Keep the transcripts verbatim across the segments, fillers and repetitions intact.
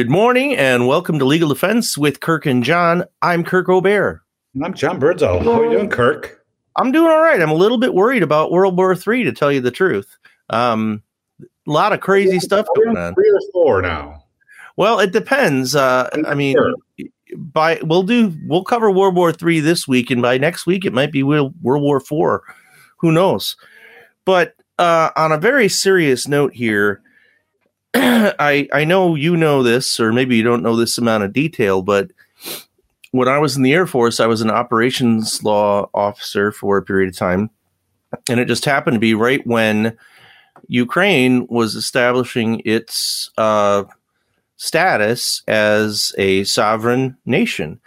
Good morning and welcome to Legal Defense with Kirk and John. I'm Kirk O'Bear. And I'm John Birdsall. How are you doing, Kirk? I'm doing all right. I'm a little bit worried about World War Three, to tell you the truth. Um, a lot of crazy yeah, stuff going on. Three or four now. Well, it depends. Uh, I mean, sure. by we'll do we'll cover World War Three this week, and by next week it might be World War Four. Who knows? But uh, on a very serious note here. I I know you know this, or maybe you don't know this amount of detail, but when I was in the Air Force, I was an operations law officer for a period of time, and it just happened to be right when Ukraine was establishing its uh, status as a sovereign nation.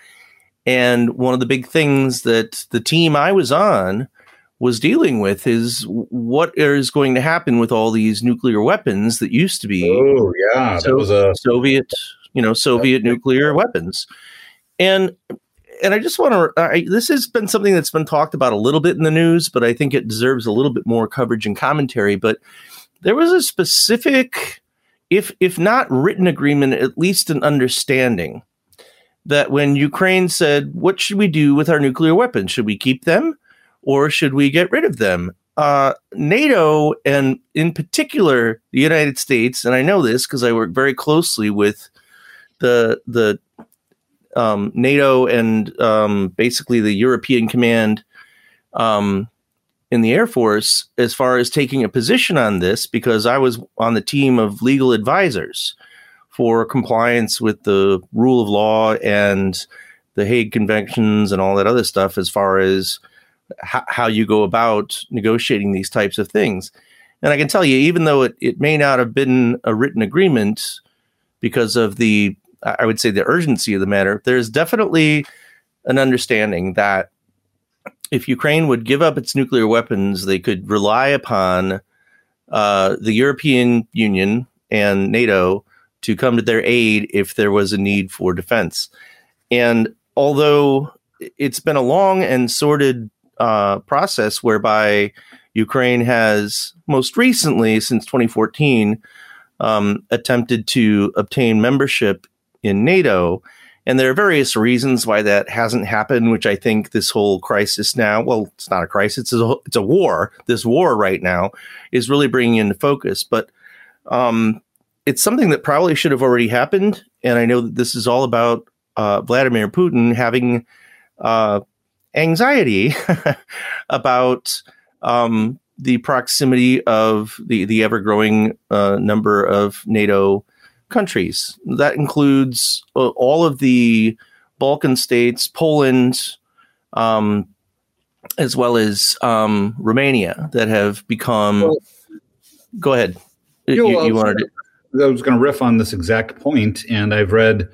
And one of the big things that the team I was on was dealing with is what is going to happen with all these nuclear weapons that used to be oh yeah so, that was a Soviet you know Soviet nuclear cool. weapons, and and I just want to this has been something that's been talked about a little bit in the news, but I think it deserves a little bit more coverage and commentary. But there was a specific, if if not written agreement, at least an understanding that when Ukraine said, "What should we do with our nuclear weapons? Should we keep them? Or should we get rid of them?" Uh, NATO, and in particular the United States, and I know this because I work very closely with the the um, NATO and um, basically the European Command um, in the Air Force, as far as taking a position on this, because I was on the team of legal advisors for compliance with the rule of law and the Hague Conventions and all that other stuff as far as how you go about negotiating these types of things. And I can tell you, even though it, it may not have been a written agreement because of the, I would say, the urgency of the matter, there's definitely an understanding that if Ukraine would give up its nuclear weapons, they could rely upon uh, the European Union and NATO to come to their aid if there was a need for defense. And although it's been a long and sordid Uh, process whereby Ukraine has most recently, since twenty fourteen, um, attempted to obtain membership in NATO. And there are various reasons why that hasn't happened, which I think this whole crisis now, well, it's not a crisis, it's a, it's a war. This war right now is really bringing into focus. But um, it's something that probably should have already happened. And I know that this is all about uh, Vladimir Putin having uh anxiety about um, the proximity of the, the ever-growing uh, number of NATO countries. That includes uh, all of the Balkan states, Poland, um, as well as um, Romania, that have become... Well, go ahead. You, you, you wanted to... I was going to riff on this exact point, and I've read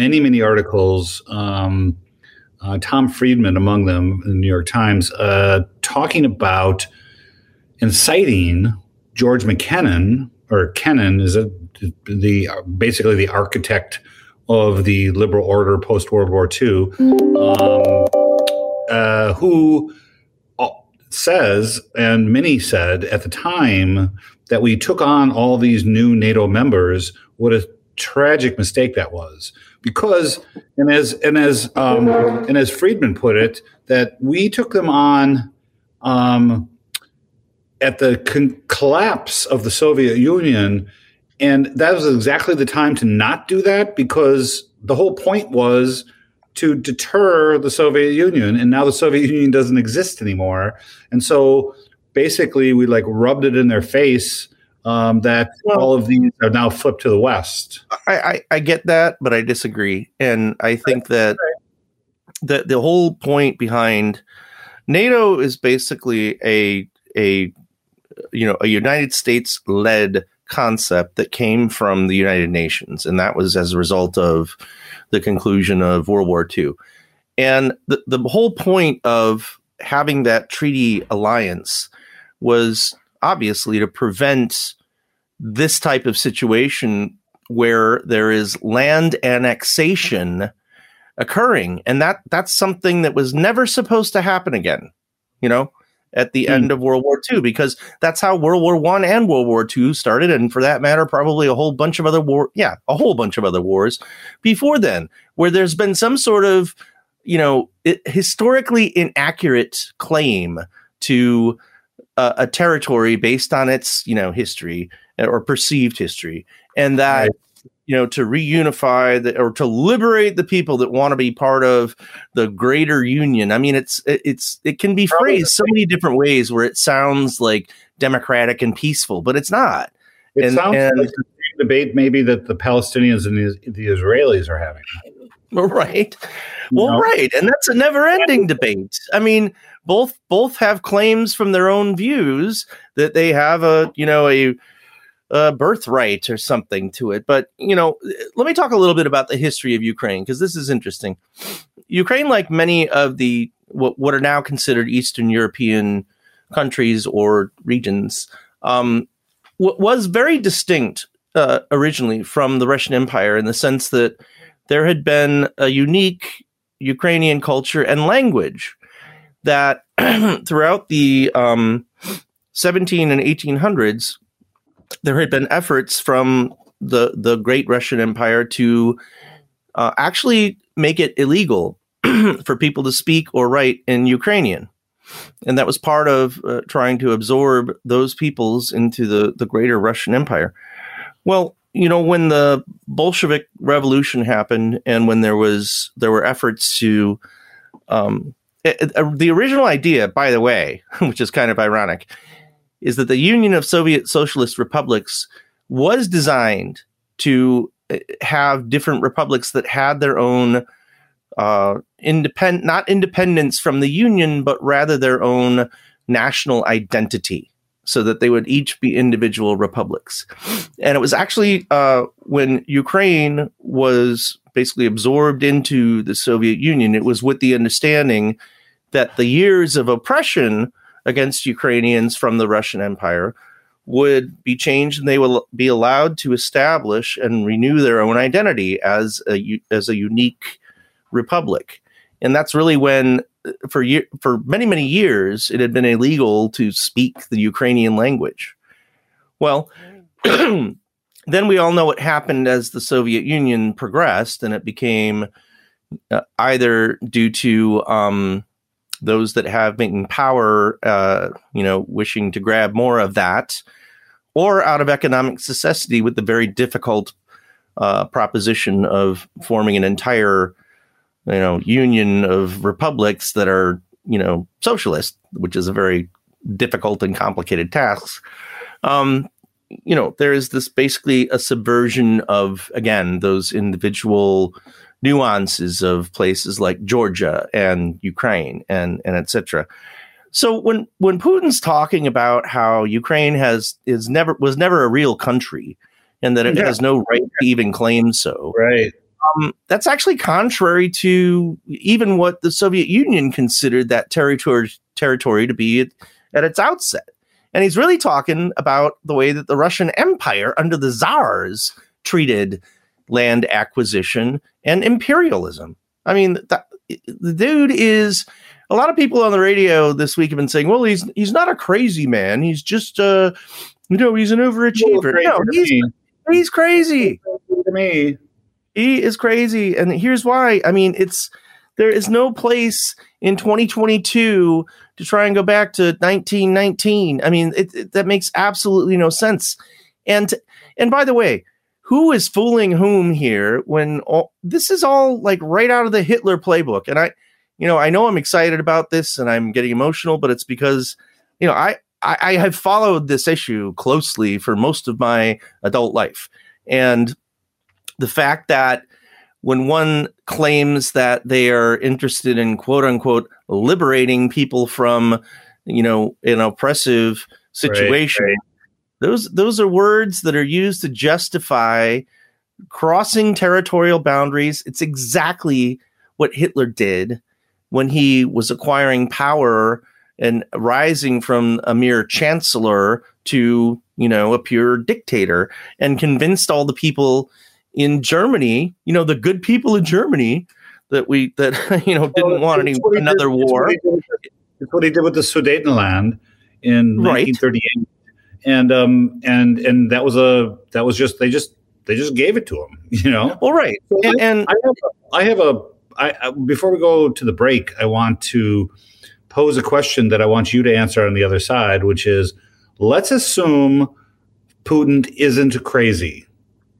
many, many articles... Um, Uh, Tom Friedman, among them, in the New York Times, uh, talking about inciting George McKennan, or Kennan, is a, the basically the architect of the liberal order post World War Two, um, uh, who says, and many said at the time, that we took on all these new NATO members. What a tragic mistake that was. Because, and as and as um, and as Friedman put it, that we took them on um, at the con- collapse of the Soviet Union, and that was exactly the time to not do that, because the whole point was to deter the Soviet Union, and now the Soviet Union doesn't exist anymore, and so basically we like rubbed it in their face. Um, that well, all of these are now flipped to the West. I, I, I get that, but I disagree. And I think that, that the whole point behind NATO is basically a a you know a United States led concept that came from the United Nations, and that was as a result of the conclusion of World War Two. And the, the whole point of having that treaty alliance was obviously to prevent this type of situation where there is land annexation occurring. And that that's something that was never supposed to happen again. You know, at the mm. end of World War Two, because that's how World War One and World War Two started. And for that matter, probably a whole bunch of other war. Yeah, a whole bunch of other wars before then, where there's been some sort of, you know, it, historically inaccurate claim to uh, a territory based on its, you know, history or perceived history. And that, right. you know, to reunify the, or to liberate the people that want to be part of the greater union. I mean, it's it's it can be phrased so many different ways where it sounds like democratic and peaceful, but it's not. It and, sounds and, like the debate maybe that the Palestinians and the, the Israelis are having. Right. Well, no. right. And that's a never-ending debate. I mean, both both have claims from their own views that they have a, you know, a Uh, birthright or something to it. But, you know, let me talk a little bit about the history of Ukraine, because this is interesting. Ukraine, like many of the what, what are now considered Eastern European countries or regions, um, w- was very distinct uh, originally from the Russian Empire, in the sense that there had been a unique Ukrainian culture and language that throughout the um, seventeen and eighteen hundreds, there had been efforts from the the great Russian Empire to uh, actually make it illegal for people to speak or write in Ukrainian. And that was part of uh, trying to absorb those peoples into the, the greater Russian Empire. Well, you know, when the Bolshevik Revolution happened, and when there was there were efforts to um, it, uh, the original idea, by the way, which is kind of ironic, is that the Union of Soviet Socialist Republics was designed to have different republics that had their own uh, independent, not independence from the Union, but rather their own national identity, so that they would each be individual republics. And it was actually uh, when Ukraine was basically absorbed into the Soviet Union, it was with the understanding that the years of oppression against Ukrainians from the Russian Empire would be changed, and they will be allowed to establish and renew their own identity as a as a unique republic. And that's really when, for year, for many many years, it had been illegal to speak the Ukrainian language. Well, then we all know what happened as the Soviet Union progressed, and it became uh, either due to um, those that have been in power, uh, you know, wishing to grab more of that, or out of economic necessity, with the very difficult uh, proposition of forming an entire, you know, union of republics that are, you know, socialist, which is a very difficult and complicated task. Um, you know, there is this basically a subversion of, again, those individual nuances of places like Georgia and Ukraine and, and et cetera. So when, when Putin's talking about how Ukraine has is never was never a real country, and that it yeah. has no right to even claim so, right? Um, that's actually contrary to even what the Soviet Union considered that territory territory to be at, at its outset. And he's really talking about the way that the Russian Empire under the Tsars treated land acquisition and imperialism. I mean, that, the dude is, a lot of people on the radio this week have been saying, well, he's he's not a crazy man. He's just, uh, you know, he's an overachiever. No, he's, he's crazy. To me. He is crazy. And here's why. I mean, it's there is no place in twenty twenty-two to try and go back to nineteen nineteen. I mean, it, it, that makes absolutely no sense. And And by the way, who is fooling whom here, when all, this is all like right out of the Hitler playbook? And I, you know, I know I'm excited about this and I'm getting emotional, but it's because, you know, I, I, I have followed this issue closely for most of my adult life. And the fact that when one claims that they are interested in, quote unquote, liberating people from, you know, an oppressive situation, right, right. Those those are words that are used to justify crossing territorial boundaries. It's exactly what Hitler did when he was acquiring power and rising from a mere chancellor to, you know, a pure dictator, and convinced all the people in Germany, you know, the good people in Germany that we that, you know, didn't well, want any another war. It's what he did with the Sudetenland in right. nineteen thirty-eight, and um and and that was a that was just they just they just gave it to him, you know. All right, and, and I have a, I have a I, I, before we go to the break, I want to pose a question that I want you to answer on the other side, which is: let's assume Putin isn't crazy,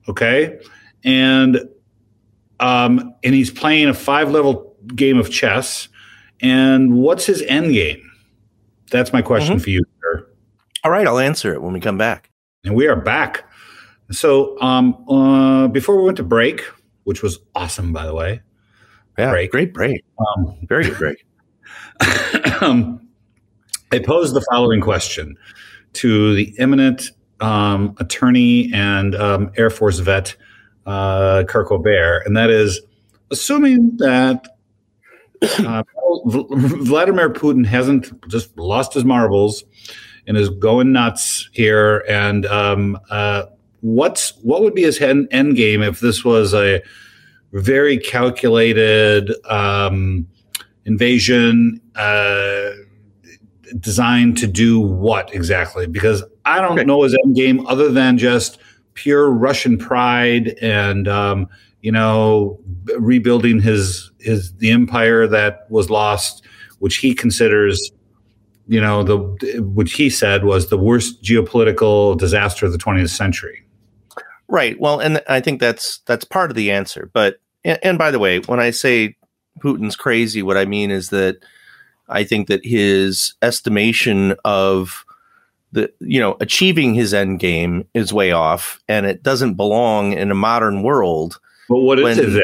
okay, and um and he's playing a five level game of chess. And what's his end game? That's my question mm-hmm. for you, sir. All right, I'll answer it when we come back. And we are back. So um, uh, before we went to break, which was awesome, by the way. Yeah, break. Great break. Um, Very good break. um, I posed the following question to the eminent um, attorney and um, Air Force vet, uh, Kirk O'Bear, and that is, assuming that Uh, Vladimir Putin hasn't just lost his marbles and is going nuts here. And um, uh, what's what would be his end, end game if this was a very calculated um, invasion uh, designed to do what exactly? Because I don't okay. know his end game other than just pure Russian pride and um, you know, rebuilding his. Is the empire that was lost, which he considers, you know, the which he said was the worst geopolitical disaster of the twentieth century. Right. Well, and I think that's that's part of the answer. But and, and by the way, when I say Putin's crazy, what I mean is that I think that his estimation of the, you know, achieving his end game is way off, and it doesn't belong in a modern world. But what is when,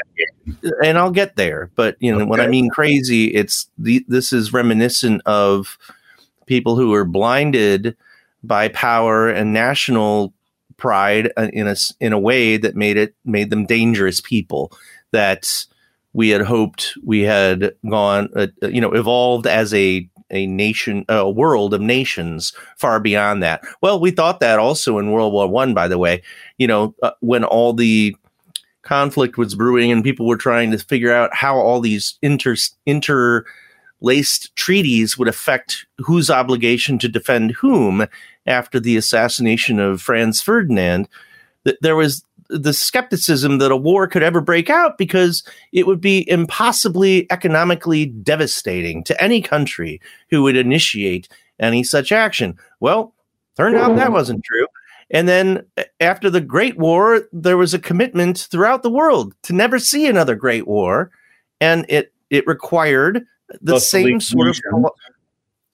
it? And I'll get there. But you know, okay. when I mean crazy, it's the, this is reminiscent of people who are blinded by power and national pride in a in a way that made it made them dangerous people that we had hoped we had gone, uh, you know, evolved as a a nation, a world of nations far beyond that. Well, we thought that also in World War One, by the way, you know, uh, when all the conflict was brewing and people were trying to figure out how all these inter interlaced treaties would affect whose obligation to defend whom after the assassination of Franz Ferdinand, that there was the skepticism that a war could ever break out because it would be impossibly economically devastating to any country who would initiate any such action. Well, turned out that wasn't true. And then after the Great War, there was a commitment throughout the world to never see another Great War. And it, it required the Plus same sort of...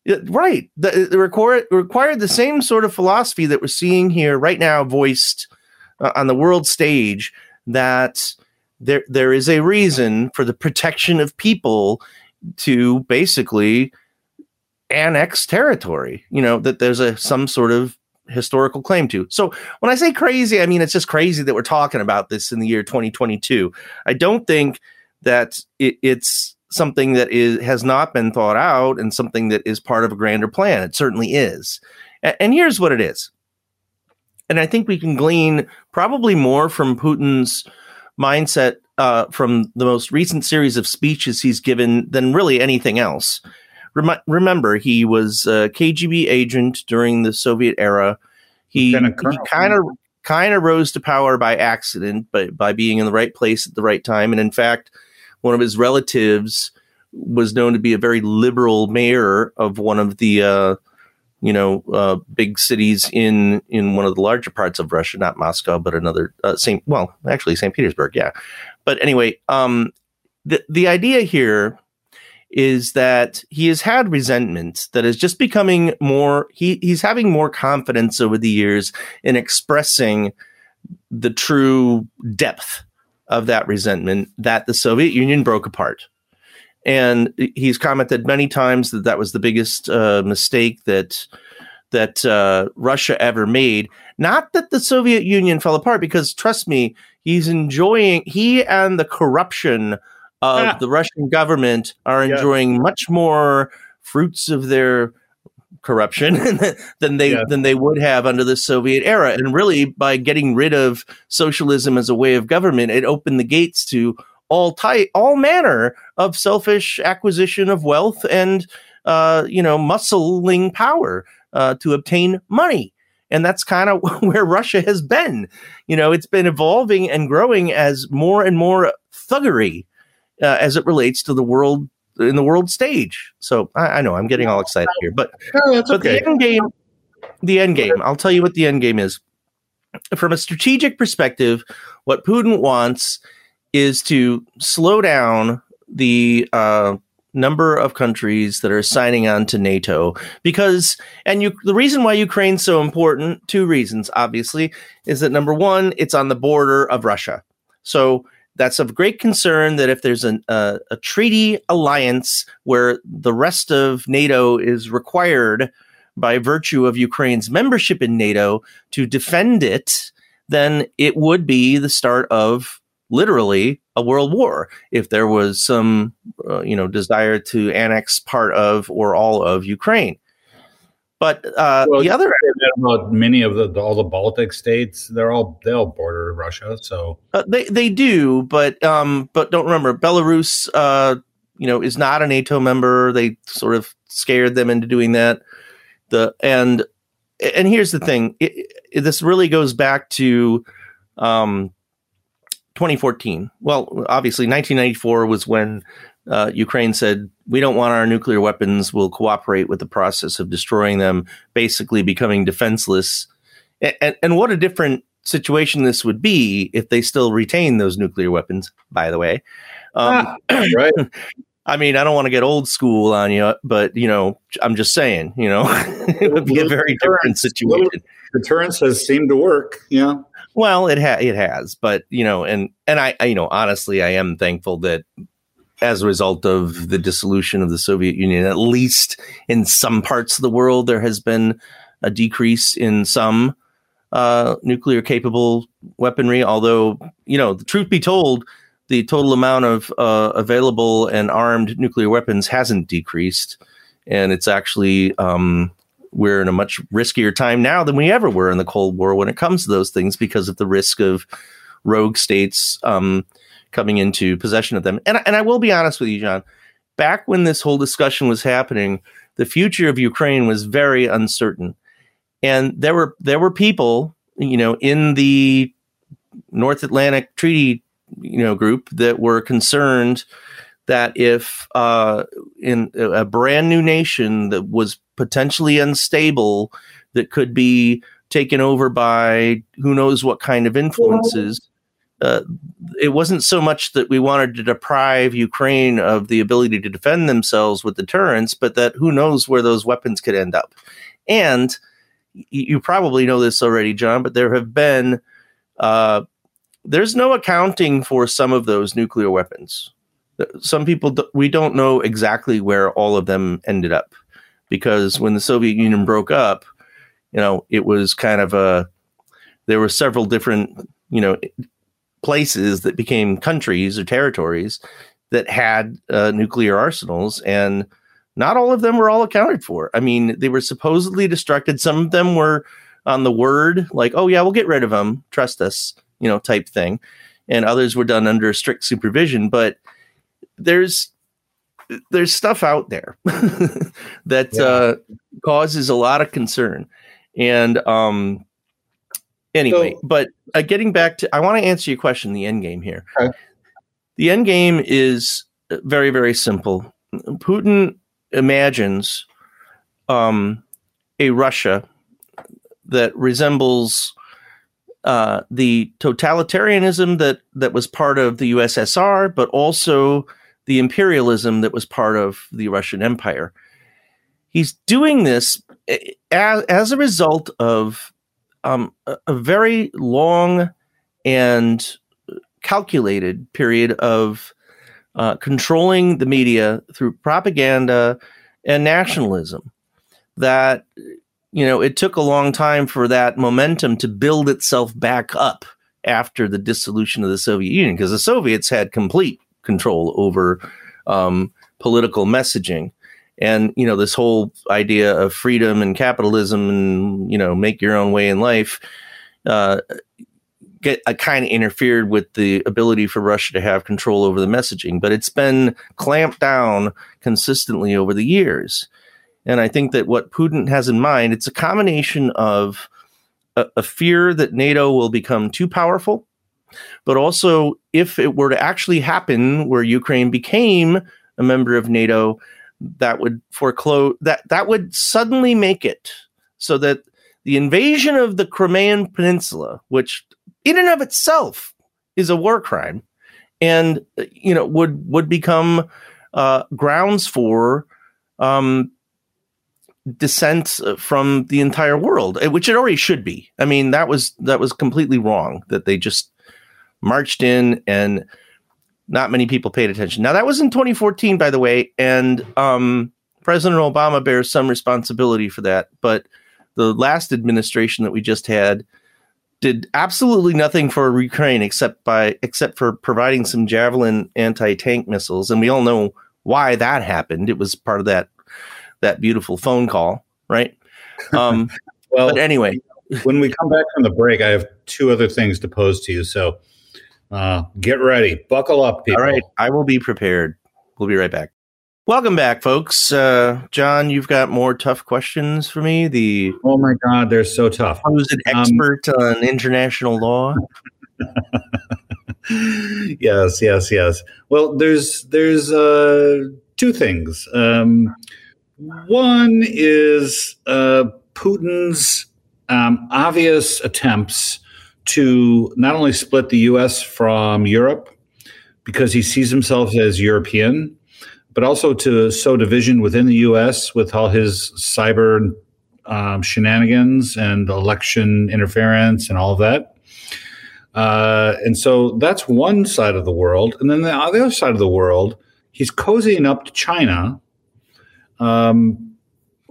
It, right. The, it required, required the same sort of philosophy that we're seeing here right now voiced uh, on the world stage, that there there is a reason for the protection of people to basically annex territory. You know, that there's a some sort of historical claim to. So when I say crazy, I mean, it's just crazy that we're talking about this in the year twenty twenty-two. I don't think that it, it's something that is, has not been thought out and something that is part of a grander plan. It certainly is. And, and here's what it is. And I think we can glean probably more from Putin's mindset uh, from the most recent series of speeches he's given than really anything else. Remember, he was a K G B agent during the Soviet era. He kind of kind of rose to power by accident, but by being in the right place at the right time. And in fact, one of his relatives was known to be a very liberal mayor of one of the, uh, you know, uh, big cities in in one of the larger parts of Russia, not Moscow, but another uh, Saint Well, actually, Saint Petersburg. Yeah. But anyway, um, the the idea here is that he has had resentment that is just becoming more, he, he's having more confidence over the years in expressing the true depth of that resentment, that the Soviet Union broke apart. And he's commented many times that that was the biggest uh, mistake that that uh, Russia ever made. Not that the Soviet Union fell apart, because trust me, he's enjoying, he and the corruption of ah. the Russian government are enjoying yeah. much more fruits of their corruption than they yeah. than they would have under the Soviet era. And really, by getting rid of socialism as a way of government, it opened the gates to all ty- all manner of selfish acquisition of wealth and uh, you know, muscling power uh, to obtain money. And that's kind of where Russia has been. You know, it's been evolving and growing as more and more thuggery uh, as it relates to the world, in the world stage. So I, I know I'm getting all excited here, but, no, but okay. the end game, the end game, I'll tell you what the end game is. From a strategic perspective, what Putin wants is to slow down the uh, number of countries that are signing on to NATO, because, and you, the reason why Ukraine's so important, two reasons, obviously, is that number one, it's on the border of Russia. So that's of great concern that if there's an, uh, a treaty alliance where the rest of NATO is required by virtue of Ukraine's membership in NATO to defend it, then it would be the start of literally a world war if there was some, uh, you know, desire to annex part of or all of Ukraine. But uh, well, the other about many of the, the all the Baltic states, they're all they all border Russia, so uh, they they do. But um, but don't remember Belarus, uh, you know, is not a NATO member. They sort of scared them into doing that. The and and here's the thing: it, it, this really goes back to. Um, twenty fourteen. Well, obviously, nineteen ninety-four was when uh, Ukraine said, we don't want our nuclear weapons. We'll cooperate with the process of destroying them, basically becoming defenseless. And, and what a different situation this would be if they still retain those nuclear weapons, by the way. Um, ah, right. I mean, I don't want to get old school on you, but, you know, I'm just saying, you know, it would be a very different situation. Deterrence has seemed to work. Yeah. Well, it ha- it has, but, you know, and and I, I, you know, honestly, I am thankful that as a result of the dissolution of the Soviet Union, at least in some parts of the world, there has been a decrease in some uh, nuclear capable weaponry. Although, you know, the truth be told, the total amount of uh, available and armed nuclear weapons hasn't decreased. And it's actually um we're in a much riskier time now than we ever were in the Cold War when it comes to those things, because of the risk of rogue states um, coming into possession of them. And, and I will be honest with you, John, back when this whole discussion was happening, the future of Ukraine was very uncertain. And there were, there were people, you know, in the North Atlantic Treaty, you know, group that were concerned that if uh, in a brand new nation that was potentially unstable, that could be taken over by who knows what kind of influences, uh, it wasn't so much that we wanted to deprive Ukraine of the ability to defend themselves with deterrence, but that who knows where those weapons could end up. And you probably know this already, John, but there have been, uh, there's no accounting for some of those nuclear weapons. Some people, we don't know exactly where all of them ended up, because when the Soviet Union broke up, you know, it was kind of a, there were several different, you know, places that became countries or territories that had uh, nuclear arsenals, and not all of them were all accounted for. I mean, they were supposedly destructed. Some of them were on the word, like, oh yeah, we'll get rid of them, trust us, you know, type thing. And others were done under strict supervision, but There's there's stuff out there that yeah. uh, causes a lot of concern. And um, anyway, so, but uh, getting back to, I want to answer your question, the end game here. Okay. The end game is very, very simple. Putin imagines um, a Russia that resembles uh, the totalitarianism that, that was part of the U S S R, but also the imperialism that was part of the Russian Empire. He's doing this as, as a result of um, a, a very long and calculated period of uh, controlling the media through propaganda and nationalism that, you know, it took a long time for that momentum to build itself back up after the dissolution of the Soviet Union, because the Soviets had complete control over um, political messaging. And, you know, this whole idea of freedom and capitalism and, you know, make your own way in life uh, get uh, kind of interfered with the ability for Russia to have control over the messaging. But it's been clamped down consistently over the years. And I think that what Putin has in mind, it's a combination of a, a fear that NATO will become too powerful, but also if it were to actually happen where Ukraine became a member of NATO, that would foreclose that that would suddenly make it so that the invasion of the Crimean Peninsula, which in and of itself is a war crime, and you know would would become uh, grounds for um, dissent from the entire world, which it already should be. I mean, that was that was completely wrong that they just marched in, and not many people paid attention. Now, that was in twenty fourteen, by the way, and um, President Obama bears some responsibility for that, but the last administration that we just had did absolutely nothing for Ukraine except by except for providing some Javelin anti-tank missiles. And we all know why that happened. It was part of that that beautiful phone call, right? Um, well, but anyway, when we come back from the break, I have two other things to pose to you. So uh, get ready. Buckle up, people. All right. I will be prepared. We'll be right back. Welcome back, folks. Uh, John, you've got more tough questions for me. The oh my God, they're so tough. I was an expert um, on international law. yes, yes, yes. Well, there's there's uh, two things. Um, one is uh, Putin's um, obvious attempts to not only split the U S from Europe because he sees himself as European, but also to sow division within the U S with all his cyber um, shenanigans and election interference and all of that. Uh, and so that's one side of the world. And then the other side of the world, he's cozying up to China um,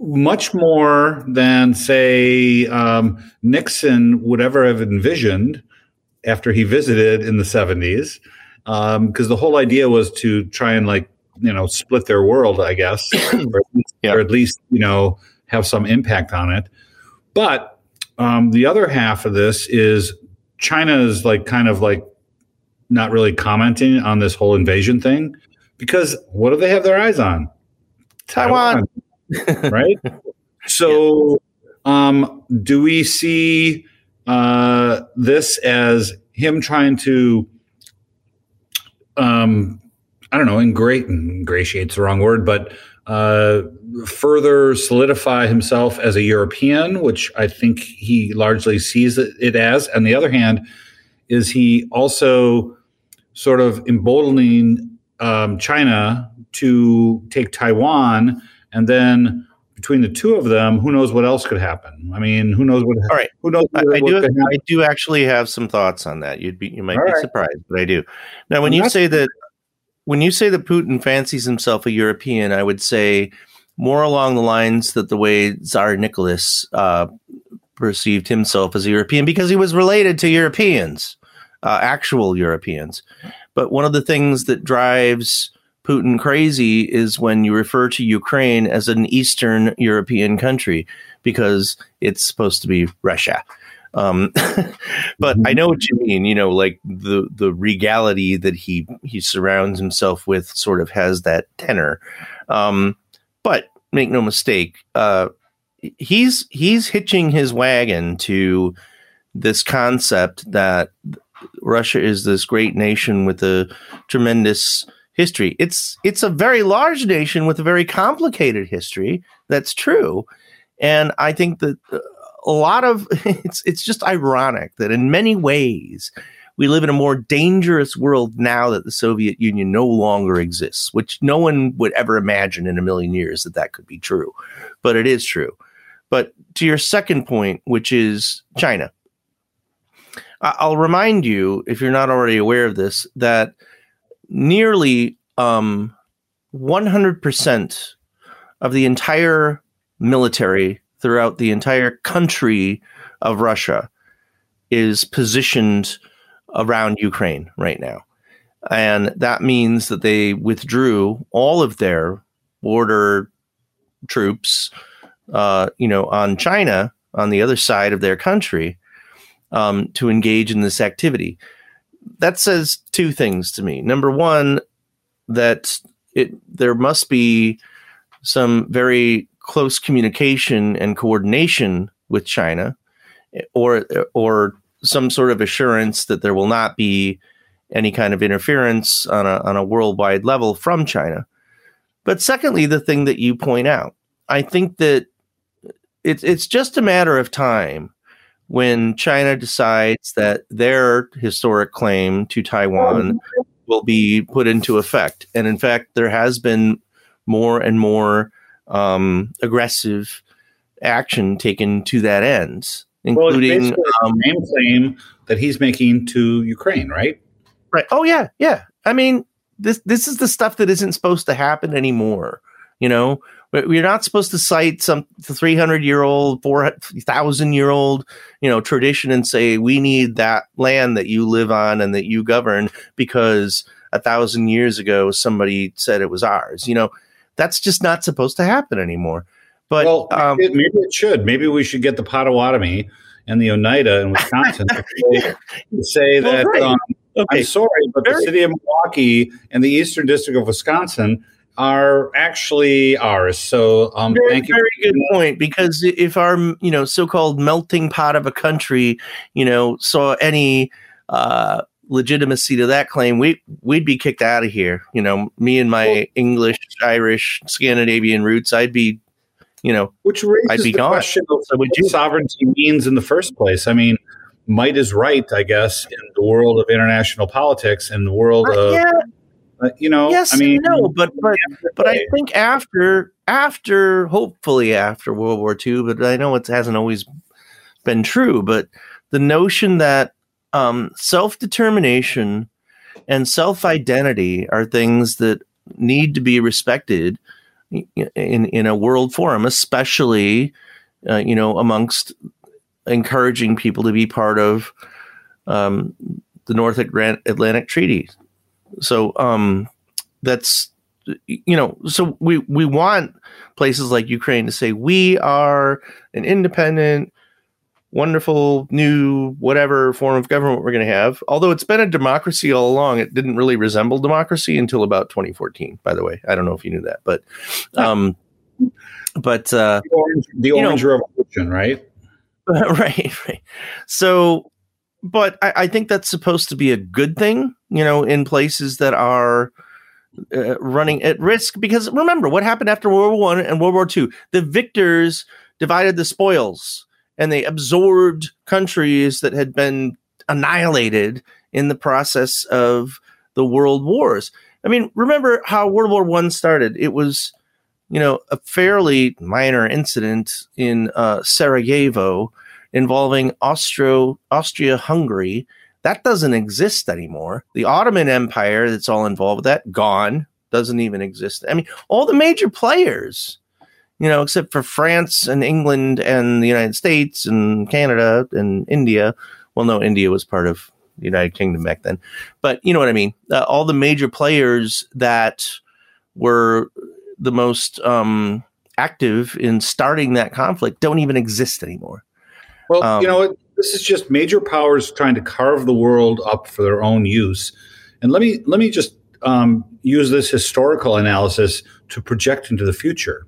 much more than, say, um, Nixon would ever have envisioned after he visited in the seventies. Um, 'cause the whole idea was to try and, like, you know, split their world, I guess, or, at least, yeah. or at least, you know, have some impact on it. But um, the other half of this is China is like kind of like not really commenting on this whole invasion thing, because what do they have their eyes on? Taiwan, Taiwan right? So yeah. um, do we see uh, this as him trying to um, I don't know, ingrate, ingratiate's the wrong word, but uh, further solidify himself as a European, which I think he largely sees it as. On the other hand, is he also sort of emboldening um, China to take Taiwan, and then between the two of them, who knows what else could happen? I mean, who knows what? All right, who knows? What, I, I what do. Have, I do actually have some thoughts on that. You'd be, you might All be right. surprised, but I do. Now, when I'm you say that. When you say that Putin fancies himself a European, I would say more along the lines that the way Tsar Nicholas uh, perceived himself as a European, because he was related to Europeans, uh, actual Europeans. But one of the things that drives Putin crazy is when you refer to Ukraine as an Eastern European country, because it's supposed to be Russia. Um, but I know what you mean, you know, like the, the regality that he, he surrounds himself with sort of has that tenor. Um, but make no mistake, uh, he's, he's hitching his wagon to this concept that Russia is this great nation with a tremendous history. It's, it's a very large nation with a very complicated history. That's true. And I think that uh, A lot of it's it's just ironic that in many ways we live in a more dangerous world now that the Soviet Union no longer exists, which no one would ever imagine in a million years that that could be true. But it is true. But to your second point, which is China, I'll remind you, if you're not already aware of this, that nearly um, one hundred percent of the entire military throughout the entire country of Russia is positioned around Ukraine right now. And that means that they withdrew all of their border troops, uh, you know, on China, on the other side of their country, um, to engage in this activity. That says two things to me. Number one, that it there must be some very close communication and coordination with China, or or some sort of assurance that there will not be any kind of interference on a on a worldwide level from China. But secondly, the thing that you point out, I think that it's it's just a matter of time when China decides that their historic claim to Taiwan will be put into effect. And in fact, there has been more and more um, aggressive action taken to that end, including well, it's um, the same claim that he's making to Ukraine, right? Right. Oh, yeah. Yeah. I mean, this this is the stuff that isn't supposed to happen anymore. You know, we're not supposed to cite some three hundred year old, four thousand year old, you know, tradition and say we need that land that you live on and that you govern because a thousand years ago somebody said it was ours. You know, that's just not supposed to happen anymore. But well, um, maybe, it, maybe it should. Maybe we should get the Pottawatomie and the Oneida in Wisconsin to say well, that. Right. Um, Okay. I'm sorry, but the city of Milwaukee and the Eastern District of Wisconsin are actually ours. So, um, very, thank you. Very good point. Because if our, you know, so-called melting pot of a country, you know, saw any uh, legitimacy to that claim, we we'd be kicked out of here. You know, me and my well, English, Irish, Scandinavian roots, I'd be, you know, which raises I'd be the gone. Question of so what sovereignty means in the first place. I mean. Might is right, I guess, in the world of international politics and the world of, uh, yeah. uh, you know, yes I mean, and no, but but, but I think after after hopefully after World War Two, but I know it hasn't always been true. But the notion that um, self-determination and self-identity are things that need to be respected in in a world forum, especially uh, you know amongst. encouraging people to be part of um, the North Atlantic Treaty. So um, that's, you know, so we, we want places like Ukraine to say, we are an independent, wonderful, new, whatever form of government we're going to have. Although it's been a democracy all along. It didn't really resemble democracy until about twenty fourteen, by the way. I don't know if you knew that, but, um, but uh, the Orange, the orange you know, Revolution, right? Right, right. So, but I, I think that's supposed to be a good thing, you know, in places that are uh, running at risk. Because remember what happened after World War One and World War Two? The victors divided the spoils, and they absorbed countries that had been annihilated in the process of the world wars. I mean, remember how World War One started? It was. You know, a fairly minor incident in uh, Sarajevo involving Austro Austria-Hungary. That doesn't exist anymore. The Ottoman Empire that's all involved with that, gone, doesn't even exist. I mean, all the major players, you know, except for France and England and the United States and Canada and India. Well, no, India was part of the United Kingdom back then. But you know what I mean? Uh, all the major players that were... the most um, active in starting that conflict don't even exist anymore. Well, um, you know, it, this is just major powers trying to carve the world up for their own use. And let me let me just um, use this historical analysis to project into the future,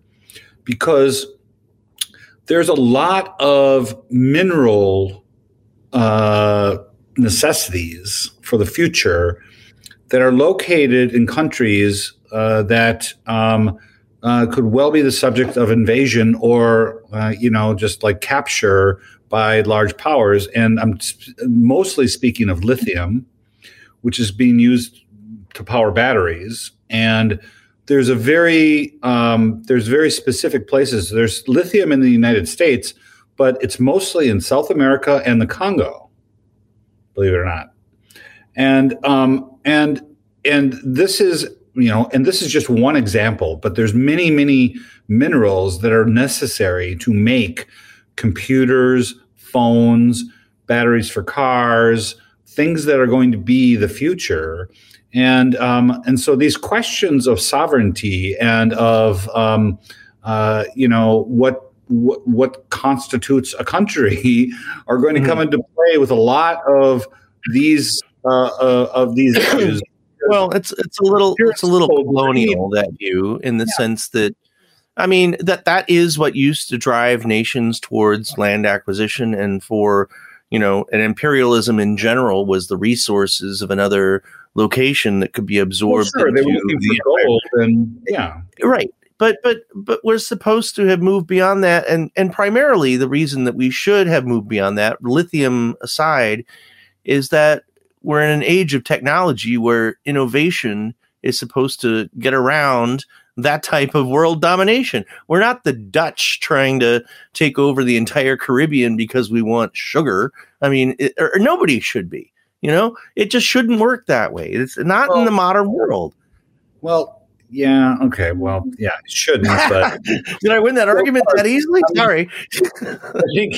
because there's a lot of mineral uh, necessities for the future that are located in countries Uh, that um, uh, could well be the subject of invasion or, uh, you know, just like capture by large powers. And I'm sp- mostly speaking of lithium, which is being used to power batteries. And there's a very um, there's very specific places. There's lithium in the United States, but it's mostly in South America and the Congo, believe it or not. And um, and and this is. You know, and this is just one example, but there's many, many minerals that are necessary to make computers, phones, batteries for cars, things that are going to be the future. And um, and so these questions of sovereignty and of, um, uh, you know, what, what what constitutes a country are going to mm-hmm. come into play with a lot of these uh, uh, of these issues. Well, it's it's a little it's a little colonial, that view, in the yeah. sense that I mean, that that is what used to drive nations towards land acquisition, and for, you know, an imperialism in general was the resources of another location that could be absorbed. Well, sure, they were looking for gold, and yeah, right. But but but we're supposed to have moved beyond that, and and primarily the reason that we should have moved beyond that, lithium aside, is that we're in an age of technology where innovation is supposed to get around that type of world domination. We're not the Dutch trying to take over the entire Caribbean because we want sugar. I mean, it, or, or nobody should be. You know, it just shouldn't work that way. It's not well, in the modern world. Well. Yeah. Okay. Well, yeah, it shouldn't. But did I win that so argument far, that easily? I mean, sorry. I think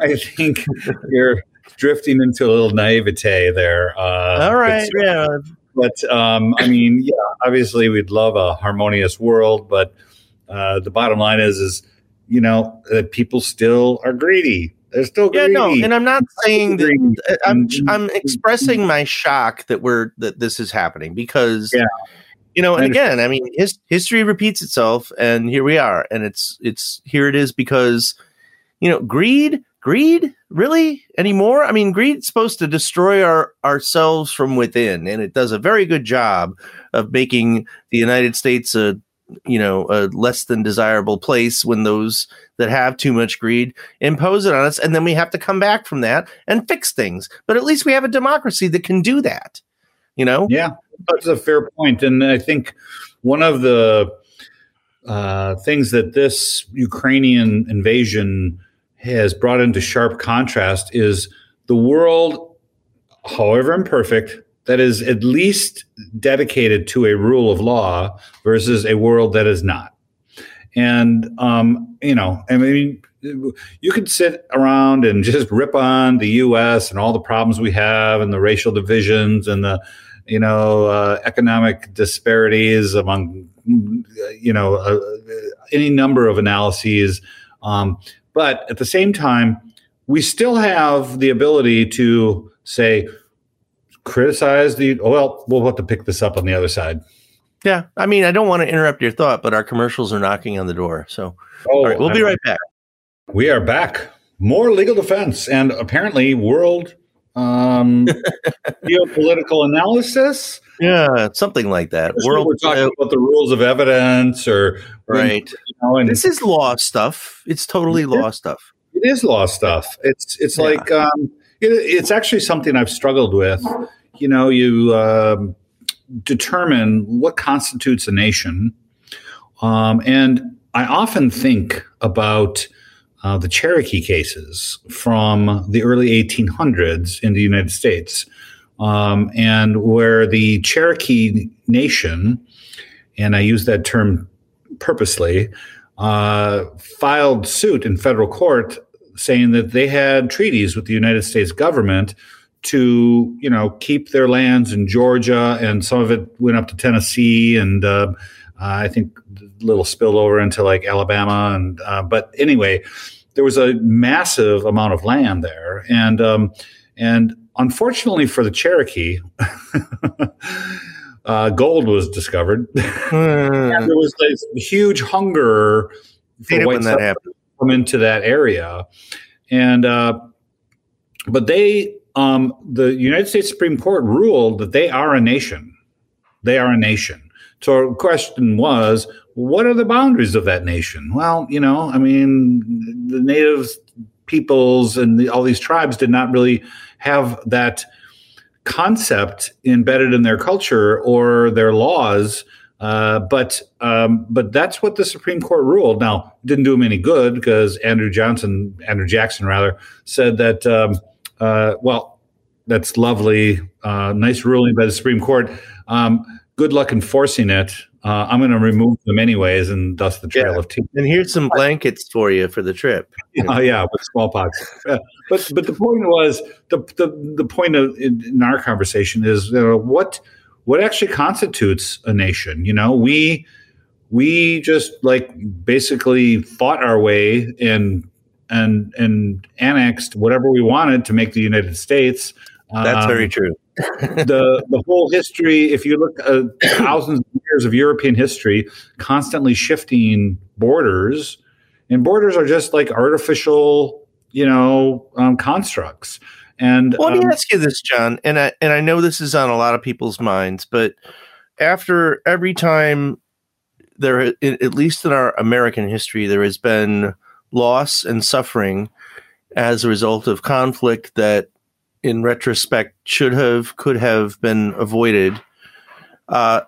I think you're drifting into a little naivete there. Uh, All right. But, yeah. But um, I mean, yeah. Obviously, we'd love a harmonious world, but uh, the bottom line is, is you know, uh, people still are greedy. They're still greedy. Yeah. No. And I'm not saying that. I'm I'm expressing my shock that we're that this is happening because. Yeah. You know, and again, I mean, his, history repeats itself, and here we are, and it's it's here it is because, you know, greed, greed, really anymore? I mean, greed's supposed to destroy our ourselves from within, and it does a very good job of making the United States a, you know, a less than desirable place when those that have too much greed impose it on us, and then we have to come back from that and fix things. But at least we have a democracy that can do that, you know? Yeah. That's a fair point. And I think one of the uh, things that this Ukrainian invasion has brought into sharp contrast is the world, however imperfect, that is at least dedicated to a rule of law versus a world that is not. And, um, you know, I mean, you could sit around and just rip on the U S and all the problems we have and the racial divisions and the you know, uh, economic disparities among, you know, uh, any number of analyses. Um, but at the same time, we still have the ability to, say, criticize the, well, we'll have to pick this up on the other side. Yeah. I mean, I don't want to interrupt your thought, but our commercials are knocking on the door. So oh, all right, we'll be right back. We are back. More legal defense and apparently world Um, geopolitical analysis, yeah, something like that. World, we're talking uh, about the rules of evidence, or right. You know, and this is law stuff. It's totally it, law stuff. It is law stuff. It's it's yeah. like um, it, it's actually something I've struggled with. You know, you um, determine what constitutes a nation, um, and I often think about. Uh, the Cherokee cases from the early eighteen hundreds in the United States, um, and where the Cherokee Nation, and I use that term purposely, uh, filed suit in federal court saying that they had treaties with the United States government to, you know, keep their lands in Georgia, and some of it went up to Tennessee and uh, Uh, I think a little spillover into like Alabama. and uh, But anyway, there was a massive amount of land there. And um, and unfortunately for the Cherokee, uh, gold was discovered. Mm. And there was this huge hunger for white settlers to come into that area. And uh, But they, um, the United States Supreme Court ruled that they are a nation. They are a nation. So the question was, what are the boundaries of that nation? Well, you know, I mean, the native peoples and the, all these tribes did not really have that concept embedded in their culture or their laws. Uh, but um, but that's what the Supreme Court ruled. Now, it didn't do them any good because Andrew Johnson, Andrew Jackson, rather, said that, um, uh, well, that's lovely, uh, nice ruling by the Supreme Court. Um Good luck enforcing it. Uh, I'm going to remove them anyways and dust the trail yeah. of teeth. And here's some blankets for you for the trip. Oh yeah, yeah, with smallpox. but but the point was the the, the point of in, in our conversation is you know, what what actually constitutes a nation. You know, we we just like basically fought our way and and and annexed whatever we wanted to make the United States. That's um, very true. the the whole history, if you look uh, thousands of years years of European history, constantly shifting borders, and borders are just like artificial, you know, um, constructs. And well, let me um, ask you this, John, and I and I know this is on a lot of people's minds, but after every time there, at least in our American history, there has been loss and suffering as a result of conflict that, in retrospect, should have, could have been avoided, uh,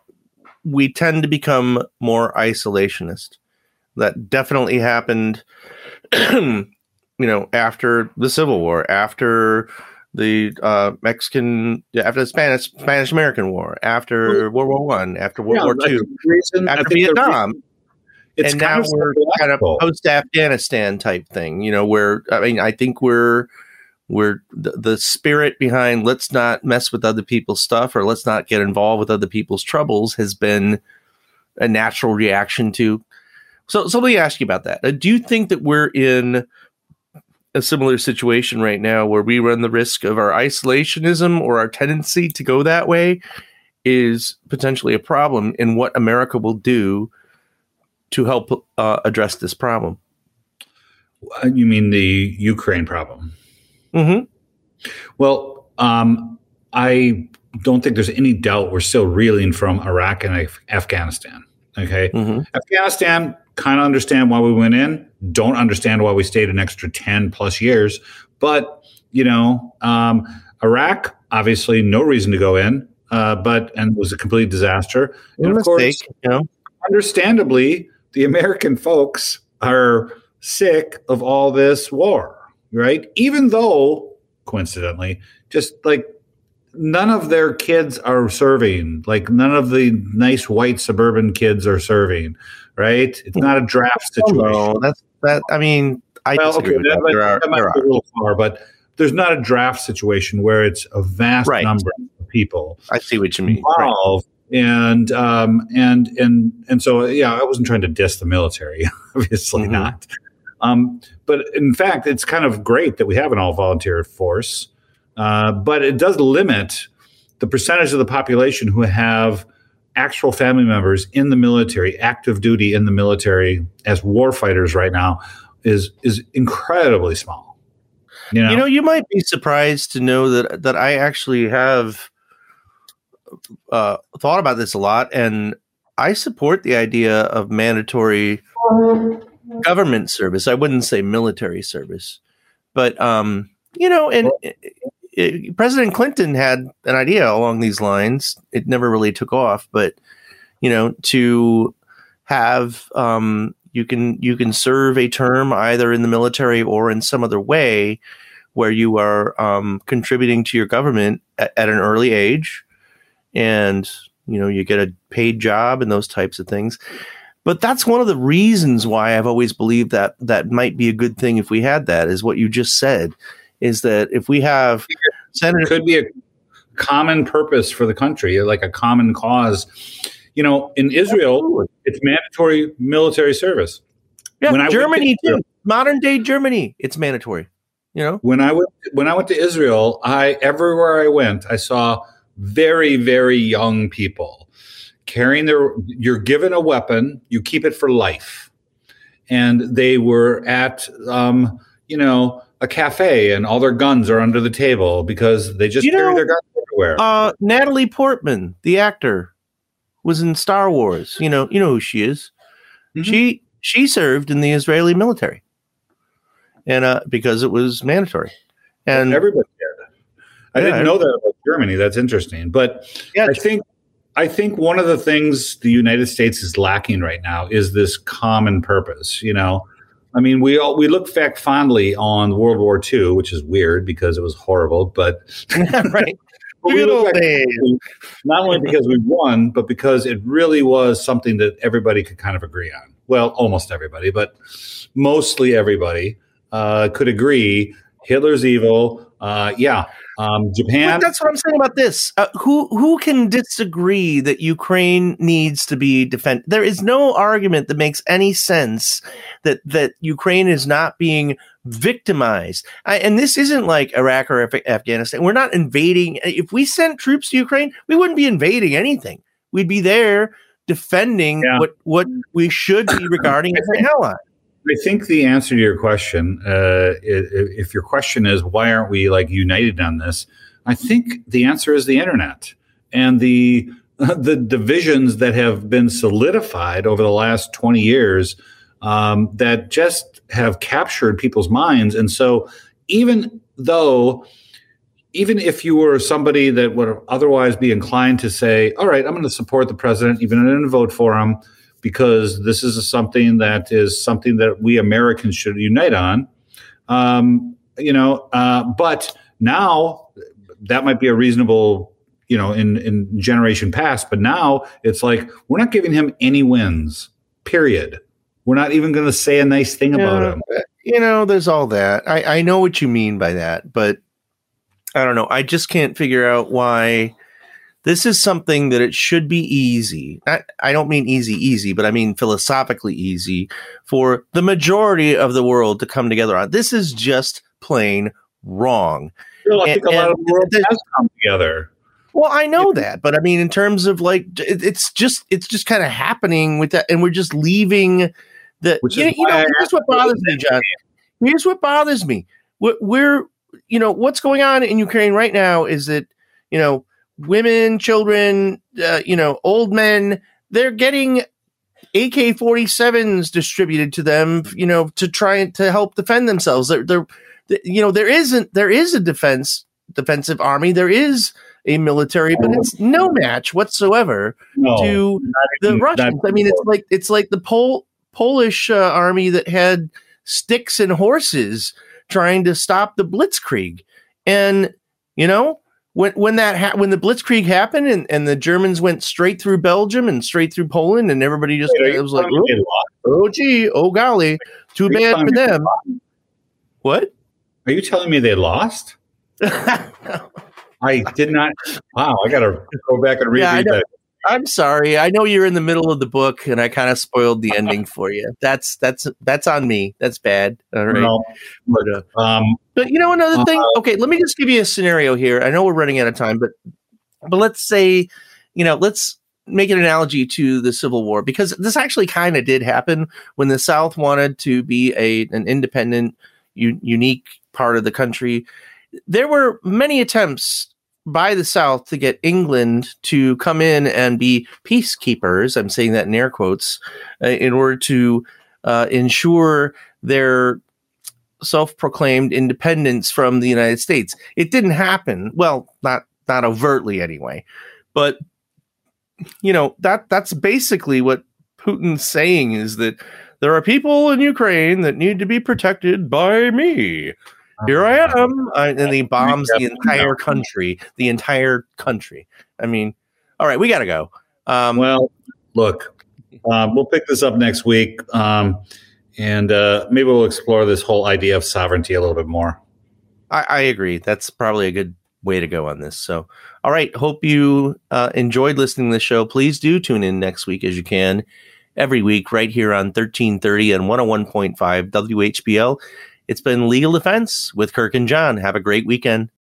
we tend to become more isolationist. That definitely happened, you know, after the Civil War, after the uh, Mexican, after the Spanish, Spanish-American War, after World War One, after World yeah, War Two, reason, after Vietnam. It's and now we're kind of post-Afghanistan type thing, you know, where, I mean, I think we're, we're the, the spirit behind let's not mess with other people's stuff or let's not get involved with other people's troubles has been a natural reaction to. So, so let me ask you about that. Do you think that we're in a similar situation right now where we run the risk of our isolationism or our tendency to go that way is potentially a problem in what America will do to help uh, address this problem? You mean the Ukraine problem? Mm-hmm. Well, um, I don't think there's any doubt we're still reeling from Iraq and Af- Afghanistan. Okay. Mm-hmm. Afghanistan, kind of understand why we went in, don't understand why we stayed an extra ten plus years. But, you know, um, Iraq, obviously no reason to go in, uh, but, and it was a complete disaster. No and of mistake, course, you know? Understandably, the American folks are sick of all this war. Right. Even though, coincidentally, just like none of their kids are serving, like none of the nice white suburban kids are serving. Right. It's not a draft situation. Oh, that's that. I mean, I well, okay, that, that. Might, there are, that might there be a little far, but there's not a draft situation where it's a vast right. number of people. I see what you mean. Involved. Right. And um and and and so yeah, I wasn't trying to diss the military, obviously mm-hmm. not. Um, but in fact, it's kind of great that we have an all-volunteer force, uh, but it does limit the percentage of the population who have actual family members in the military, active duty in the military as war fighters right now is is incredibly small. You know, you know, you might be surprised to know that that I actually have uh, thought about this a lot, and I support the idea of mandatory government service. I wouldn't say military service, but, um, you know, and it, it, President Clinton had an idea along these lines. It never really took off, but, you know, to have, um, you can, you can serve a term either in the military or in some other way where you are, um, contributing to your government at, at an early age and, you know, you get a paid job and those types of things. But that's one of the reasons why I've always believed that that might be a good thing if we had that, is what you just said, is that if we have senators, could be a common purpose for the country, like a common cause. You know, in Israel, absolutely. It's mandatory military service. Yeah, when Germany, I Israel, too. Modern day Germany, it's mandatory. You know, when I went when I went to Israel, I everywhere I went, I saw very, very young people. Carrying their, you're given a weapon, you keep it for life. And they were at, um, you know, a cafe and all their guns are under the table because they just you carry know, their guns everywhere. Uh, Natalie Portman, the actor, was in Star Wars. You know, you know who she is. Mm-hmm. She she served in the Israeli military, and uh, because it was mandatory, and everybody did. I yeah, didn't know that about Germany. That's interesting, but yeah, I think. I think one of the things the United States is lacking right now is this common purpose. You know, I mean, we all, we look back fondly on World War Two, which is weird because it was horrible, but, right. but we look back fondly, not only because we won, but because it really was something that everybody could kind of agree on. Well, almost everybody, but mostly everybody uh, could agree. Hitler's evil. Uh, yeah. Um, Japan. But that's what I'm saying about this. Uh, who who can disagree that Ukraine needs to be defended? There is no argument that makes any sense that that Ukraine is not being victimized. I, and this isn't like Iraq or Af- Afghanistan. We're not invading. If we sent troops to Ukraine, we wouldn't be invading anything. We'd be there defending yeah. what, what we should be regarding as an ally. I think the answer to your question, uh, if your question is, why aren't we like united on this? I think the answer is the internet and the the divisions that have been solidified over the last twenty years um, that just have captured people's minds. And so even though, even if you were somebody that would otherwise be inclined to say, all right, I'm going to support the president, even if I didn't vote for him, because this is something that is something that we Americans should unite on, um, you know, uh, but now that might be a reasonable, you know, in, in generation past, but now it's like, we're not giving him any wins, period. We're not even going to say a nice thing yeah, about him. You know, there's all that. I, I know what you mean by that, but I don't know. I just can't figure out why. This is something that it should be easy. I, I don't mean easy, easy, but I mean philosophically easy for the majority of the world to come together on. This is just plain wrong. Well, I and, think a lot of the world has come together. Well, I know that, but I mean, in terms of like, it, it's just it's just kind of happening with that, and we're just leaving the. Which you, is you know, I here's what bothers me, John. Here's what bothers me. We're, we're, you know, what's going on in Ukraine right now is that, you know, women, children, uh, you know, old men, they're getting A K forty-sevens distributed to them, you know, to try to help defend themselves. They're, they're, you know, there isn't, there is a defense, defensive army. There is a military, but it's no match whatsoever no, to the even, Russians. I mean, it's like, it's like the Pol- Polish uh, army that had sticks and horses trying to stop the Blitzkrieg. And, you know, When when that ha- when the Blitzkrieg happened and, and the Germans went straight through Belgium and straight through Poland and everybody just Wait, it was like oh, oh gee oh golly too are bad for them. What are you telling me they lost? I did not. Wow, I gotta go back and read yeah, that. I'm sorry. I know you're in the middle of the book and I kind of spoiled the ending for you. That's that's that's on me. That's bad. All right. No, but, uh, um, but you know, another thing. Uh, okay, let me just give you a scenario here. I know we're running out of time, but but let's say, you know, let's make an analogy to the Civil War, because this actually kind of did happen when the South wanted to be a an independent, u- unique part of the country. There were many attempts by the South to get England to come in and be peacekeepers. I'm saying that in air quotes, uh, in order to uh, ensure their self-proclaimed independence from the United States. It didn't happen. Well, not, not overtly anyway, but you know, that that's basically what Putin's saying, is that there are people in Ukraine that need to be protected by me. Here I am, I, and he bombs the entire country, the entire country. I mean, all right, we got to go. Um, well, look, um, we'll pick this up next week, um, and uh, maybe we'll explore this whole idea of sovereignty a little bit more. I, I agree. That's probably a good way to go on this. So, all right, hope you uh, enjoyed listening to the show. Please do tune in next week as you can, every week right here on thirteen thirty and one oh one point five W H B L. It's been Legal Defense with Kirk and John. Have a great weekend.